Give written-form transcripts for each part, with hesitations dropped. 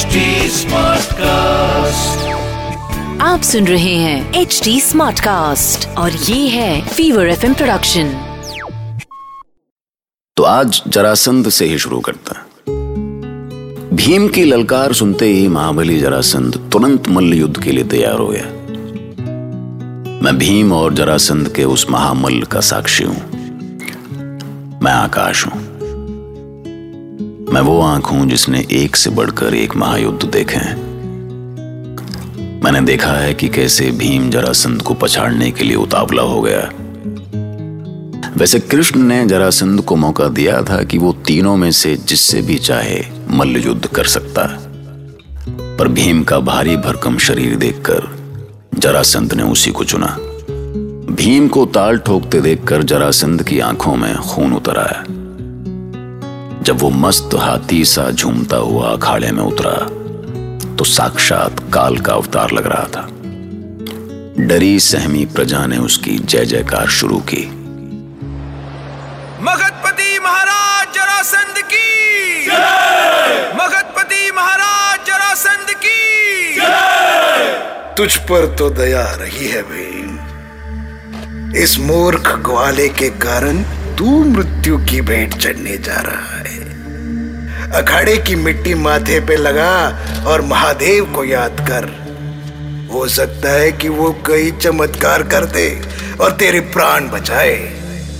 HD smart cast. आप सुन रहे हैं एचडी स्मार्ट कास्ट और ये है फीवर एफएम प्रोडक्शन। तो आज जरासंध से ही शुरू करता। भीम की ललकार सुनते ही महाबली जरासंध तुरंत मल्ल युद्ध के लिए तैयार हो गया। मैं भीम और जरासंध के उस महामल्ल का साक्षी हूं। मैं आकाश हूं। मैं वो आंख हूं जिसने एक से बढ़कर एक महायुद्ध देखे हैं। मैंने देखा है कि कैसे भीम जरासंध को पछाड़ने के लिए उतावला हो गया। वैसे कृष्ण ने जरासंध को मौका दिया था कि वो तीनों में से जिससे भी चाहे मल्ल युद्ध कर सकता, पर भीम का भारी भरकम शरीर देखकर जरासंध ने उसी को चुना। भीम को ताल ठोकते देखकर जरासंध की आंखों में खून उतर आया। जब वो मस्त हाथी सा झूमता हुआ अखाड़े में उतरा तो साक्षात काल का अवतार लग रहा था। डरी सहमी प्रजा ने उसकी जय जयकार शुरू की। मगधपति महाराज जरासंध की जय। मगधपति महाराज जरासंध की जय। तुझ पर तो दया रही है भीम। इस मूर्ख ग्वाले के कारण तू मृत्यु की भेंट चढ़ने जा रहा है। अखाड़े की मिट्टी माथे पे लगा और महादेव को याद कर। हो सकता है कि वो कई चमत्कार कर दे और तेरे प्राण बचाए।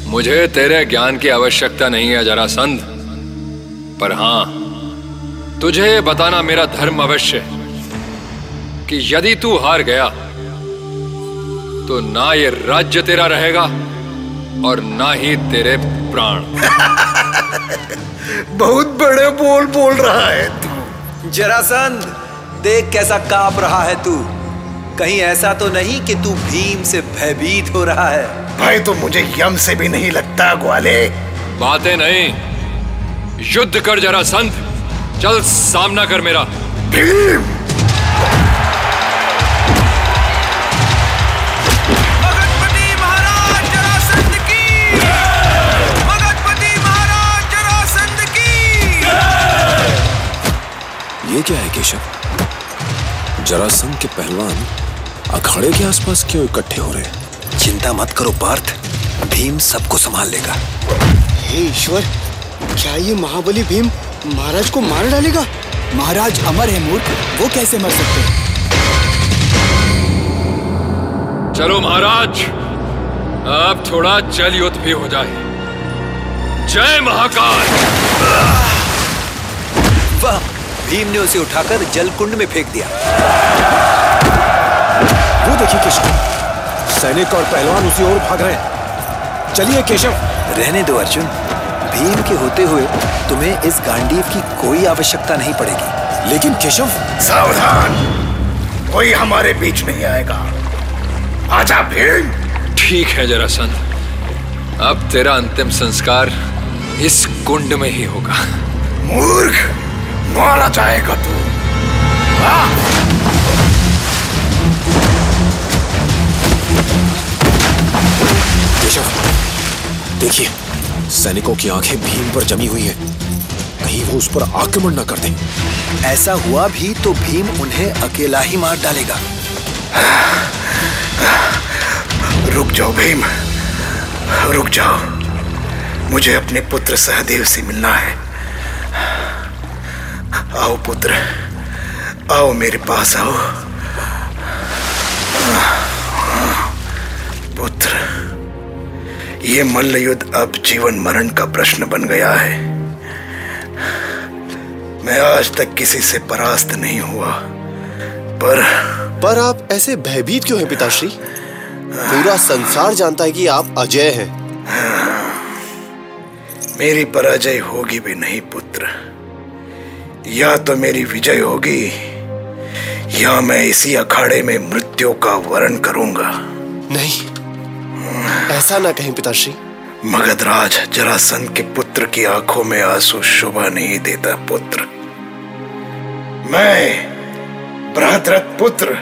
मुझे तेरे ज्ञान की आवश्यकता नहीं है जरासंध, पर हाँ तुझे बताना मेरा धर्म अवश्य कि यदि तू हार गया तो ना ये राज्य तेरा रहेगा और ना ही तेरे प्राण। बहुत बड़े बोल रहा है तू। जरासंध देख कैसा कांप रहा है तू। कहीं ऐसा तो नहीं कि तू भीम से भयभीत हो रहा है? भाई तो मुझे यम से भी नहीं लगता ग्वाले। बातें नहीं, युद्ध कर जरासंध। चल सामना कर मेरा। भीम क्या है केशव? जरासंध के पहलवान अखाड़े के आसपास क्यों इकट्ठे हो रहे हैं? चिंता मत करो पार्थ, भीम सबको संभाल लेगा। हे ईश्वर, क्या ये महाबली भीम महाराज को मार डालेगा? महाराज अमर है मूर्ख, वो कैसे मर सकते हैं? चलो महाराज, अब थोड़ा जल युद्ध भी हो जाए। जय महाकाल। भीम ने उसे उठाकर जलकुंड में फेंक दिया। वो देखिए केशव, सैनिक और पहलवान उसी ओर भाग रहे हैं। चलिए केशव। रहने दो अर्जुन, भीम के होते हुए तुम्हें इस गांडीव की कोई आवश्यकता नहीं पड़ेगी। लेकिन केशव सावधान, कोई हमारे बीच नहीं आएगा। आजा भीम। ठीक है जरासंध, अब तेरा अंतिम संस्कार इस कुंड में ही होगा। मूर्ख, मारा जाएगा तू। केशव देखिए, सैनिकों की आंखें भीम पर जमी हुई है, कहीं वो उस पर आक्रमण न कर दें। ऐसा हुआ भी तो भीम उन्हें अकेला ही मार डालेगा। रुक जाओ भीम, रुक जाओ। मुझे अपने पुत्र सहदेव से मिलना है। आओ पुत्र, आओ मेरे पास आओ। पुत्र, ये मल्ल युद्ध अब जीवन मरण का प्रश्न बन गया है। मैं आज तक किसी से परास्त नहीं हुआ, पर आप ऐसे भयभीत क्यों हैं पिताश्री? पूरा संसार जानता है कि आप अजय हैं। मेरी पराजय होगी भी नहीं पुत्र। या तो मेरी विजय होगी या मैं इसी अखाड़े में मृत्यु का वरण करूंगा। नहीं, ऐसा ना कहें पिताश्री। मगधराज जरासंध के पुत्र की आंखों में आंसू शोभा नहीं देता पुत्र। मैं बृहदरथ पुत्र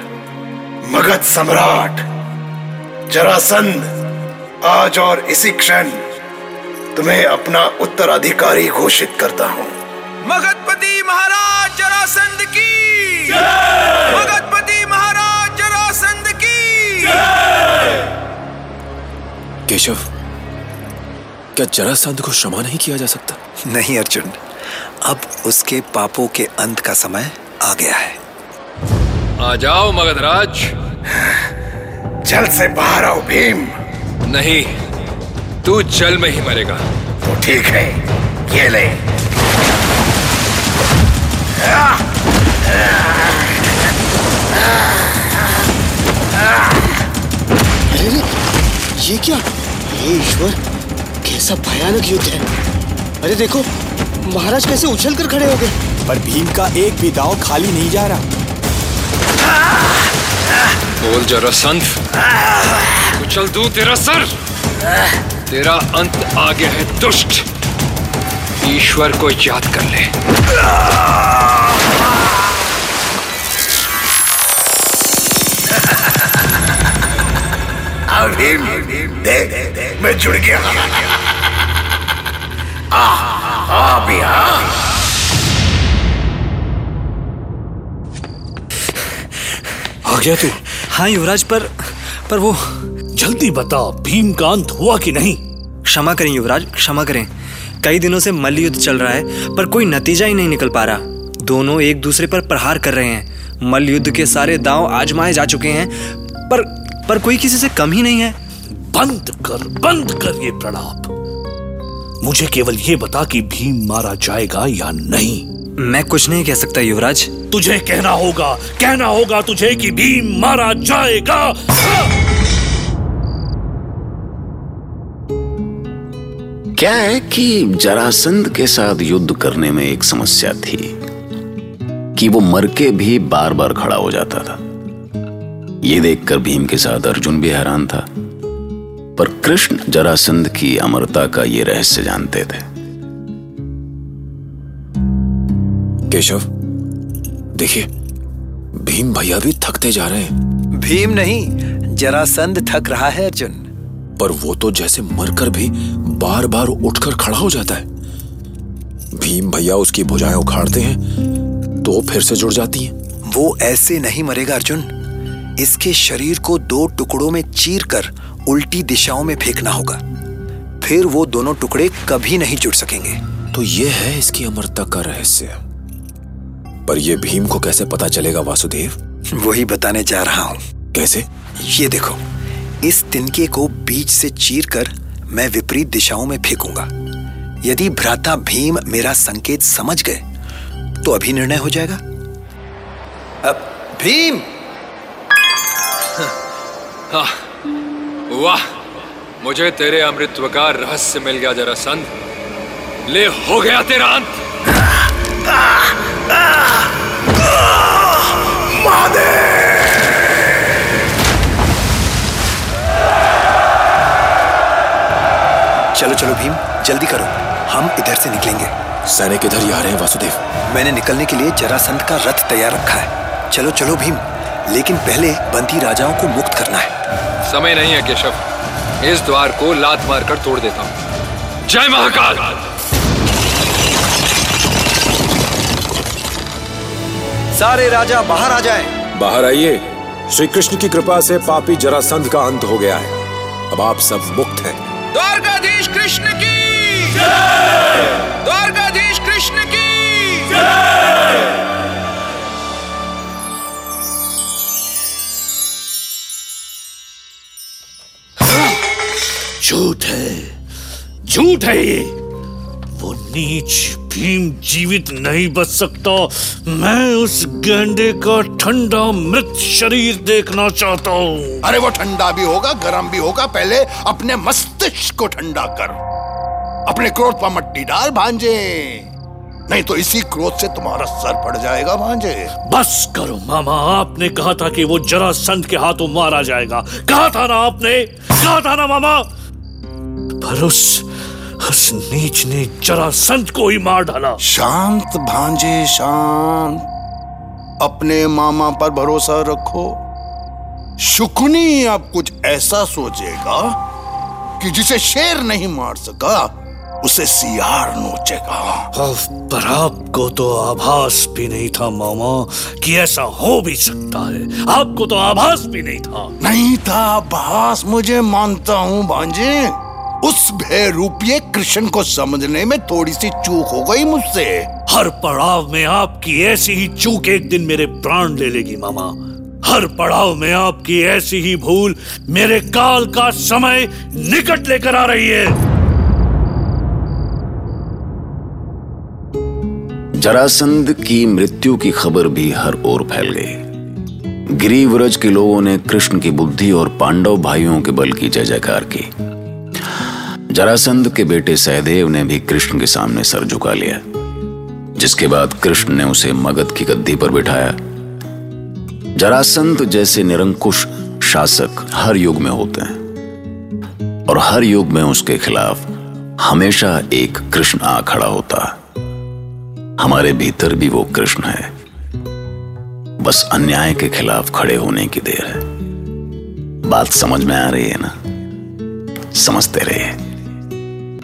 मगध सम्राट जरासंध आज और इसी क्षण तुम्हें अपना उत्तराधिकारी घोषित करता हूं। मगधपति महाराज जरासंध की केशव, क्या जरासंध को क्षमा नहीं किया जा सकता? नहीं अर्जुन, अब उसके पापों के अंत का समय आ गया है। आ जाओ मगधराज। जल से बाहर आओ भीम। नहीं, तू जल में ही मरेगा। तो ठीक है, ये ले। अरे ये क्या? हे ईश्वर, कैसा भयानक युद्ध है। अरे देखो, महाराज कैसे उछल कर खड़े हो गए। पर भीम का एक भी दांव खाली नहीं जा रहा। बोल जरासंध, उछल दूं तेरा सर। तेरा अंत आ गया है दुष्ट। ईश्वर को याद कर ले। देख, मैं जुड़ गया। आ गया तू? हाँ युवराज, पर वो। जल्दी बताओ, भीम का अंत हुआ कि नहीं? क्षमा करें युवराज, क्षमा करें। कई दिनों से मल्लयुद्ध चल रहा है, पर कोई नतीजा ही नहीं निकल पा रहा। दोनों एक दूसरे पर प्रहार कर रहे हैं। मल्लयुद्ध के सारे दांव आजमाए जा चुके हैं, पर कोई किसी से कम ही नहीं है। बंद कर ये प्रणाप। मुझे केवल ये बता कि भीम मारा जाएगा या नहीं। मैं कुछ नहीं कह सकता युवराज। तुझे कहना होगा तुझे कि भीम मारा जाएगा। क्या है कि जरासंध के साथ युद्ध करने में एक समस्या थी कि वो मर के भी बार बार खड़ा हो जाता था। ये देखकर भीम के साथ अर्जुन भी हैरान था, पर कृष्ण जरासंध की अमरता का ये रहस्य जानते थे। केशव, देखिए, भीम भैया भी थकते जा रहे हैं। भीम नहीं, जरासंध थक रहा है अर्जुन। पर वो तो जैसे मरकर भी बार बार उठकर खड़ा हो जाता है। भीम भैया उसकी भुजाएं उखाड़ते हैं तो फिर से जुड़ जाती हैं। वो ऐसे नहीं मरेगा अर्जुन। इसके शरीर को दो टुकड़ों में चीरकर उल्टी दिशाओं में फेंकना होगा, फिर वो दोनों टुकड़े कभी नहीं जुड़ सकेंगे। तो ये है इसकी अमरता का रहस्य। पर ये भीम को कैसे पता चलेगा वासुदेव? वही बताने जा रहा हूँ। कैसे? ये देखो, इस तिनके को बीच से चीरकर मैं विपरीत दिशाओं में फेंकूंगा। यदि भ्राता भीम मेरा संकेत समझ गए तो अभी निर्णय हो जाएगा। अब भीम। हाँ, वाह, मुझे तेरे अमृतत्व का रहस्य मिल गया जरासंध। ले, हो गया तेरा अंत। चलो भीम, जल्दी करो, हम इधर से निकलेंगे। सैनिक इधर ही आ रहे हैं वासुदेव। मैंने निकलने के लिए जरासंध का रथ तैयार रखा है। चलो भीम, लेकिन पहले बंदी राजाओं को मुक्त करना है। समय नहीं है केशव, इस द्वार को लात मारकर तोड़ देता हूँ। जय महाकाल। सारे राजा बाहर आ जाएं। बाहर आइए। श्री कृष्ण की कृपा से पापी जरासंध का अंत हो गया है। अब आप सब मुक्त हैं। द्वारकाधीश कृष्ण की जय। द्वारकाधीश कृष्ण की जय। झूठ है ये। वो नीच भीम जीवित नहीं बच सकता। मैं उस गेंडे का ठंडा मृत शरीर देखना चाहता हूँ। अरे वो ठंडा भी होगा, गर्म भी होगा। पहले अपने मस्तिष्क को ठंडा कर। अपने क्रोध पर मट्टी डाल भांजे, नहीं तो इसी क्रोध से तुम्हारा सर पड़ जाएगा भांजे। बस करो मामा, आपने कहा था कि वो जरासंध के हाथों मारा जाएगा। कहा था ना मामा। पर उस नीच ने जरासंध को ही मार डाला। शांत भांजे, शांत। अपने मामा पर भरोसा रखो। शकुनि अब कुछ ऐसा सोचेगा कि जिसे शेर नहीं मार सका उसे सियार नोचेगा। पर आपको तो आभास भी नहीं था मामा कि ऐसा हो भी सकता है। आपको तो आभास भी नहीं था। नहीं था आभास, मुझे मानता हूँ भांजे। उस भेरूपिये कृष्ण को समझने में थोड़ी सी चूक हो गई मुझसे। हर पड़ाव में आपकी ऐसी ही चूक एक दिन मेरे प्राण ले लेगी मामा। हर पड़ाव में आपकी ऐसी ही भूल मेरे काल का समय निकट लेकर आ रही है। जरासंध की मृत्यु की खबर भी हर ओर फैल गई। गिरिव्रज के लोगों ने कृष्ण की बुद्धि और पांडव भाइयों के बल की जय जयकार की। जरासंध के बेटे सहदेव ने भी कृष्ण के सामने सर झुका लिया, जिसके बाद कृष्ण ने उसे मगध की गद्दी पर बिठाया। जरासंध जैसे निरंकुश शासक हर युग में होते हैं और हर युग में उसके खिलाफ हमेशा एक कृष्ण आ खड़ा होता है। हमारे भीतर भी वो कृष्ण है, बस अन्याय के खिलाफ खड़े होने की देर है। बात समझ में आ रही है ना? समझते रहिए,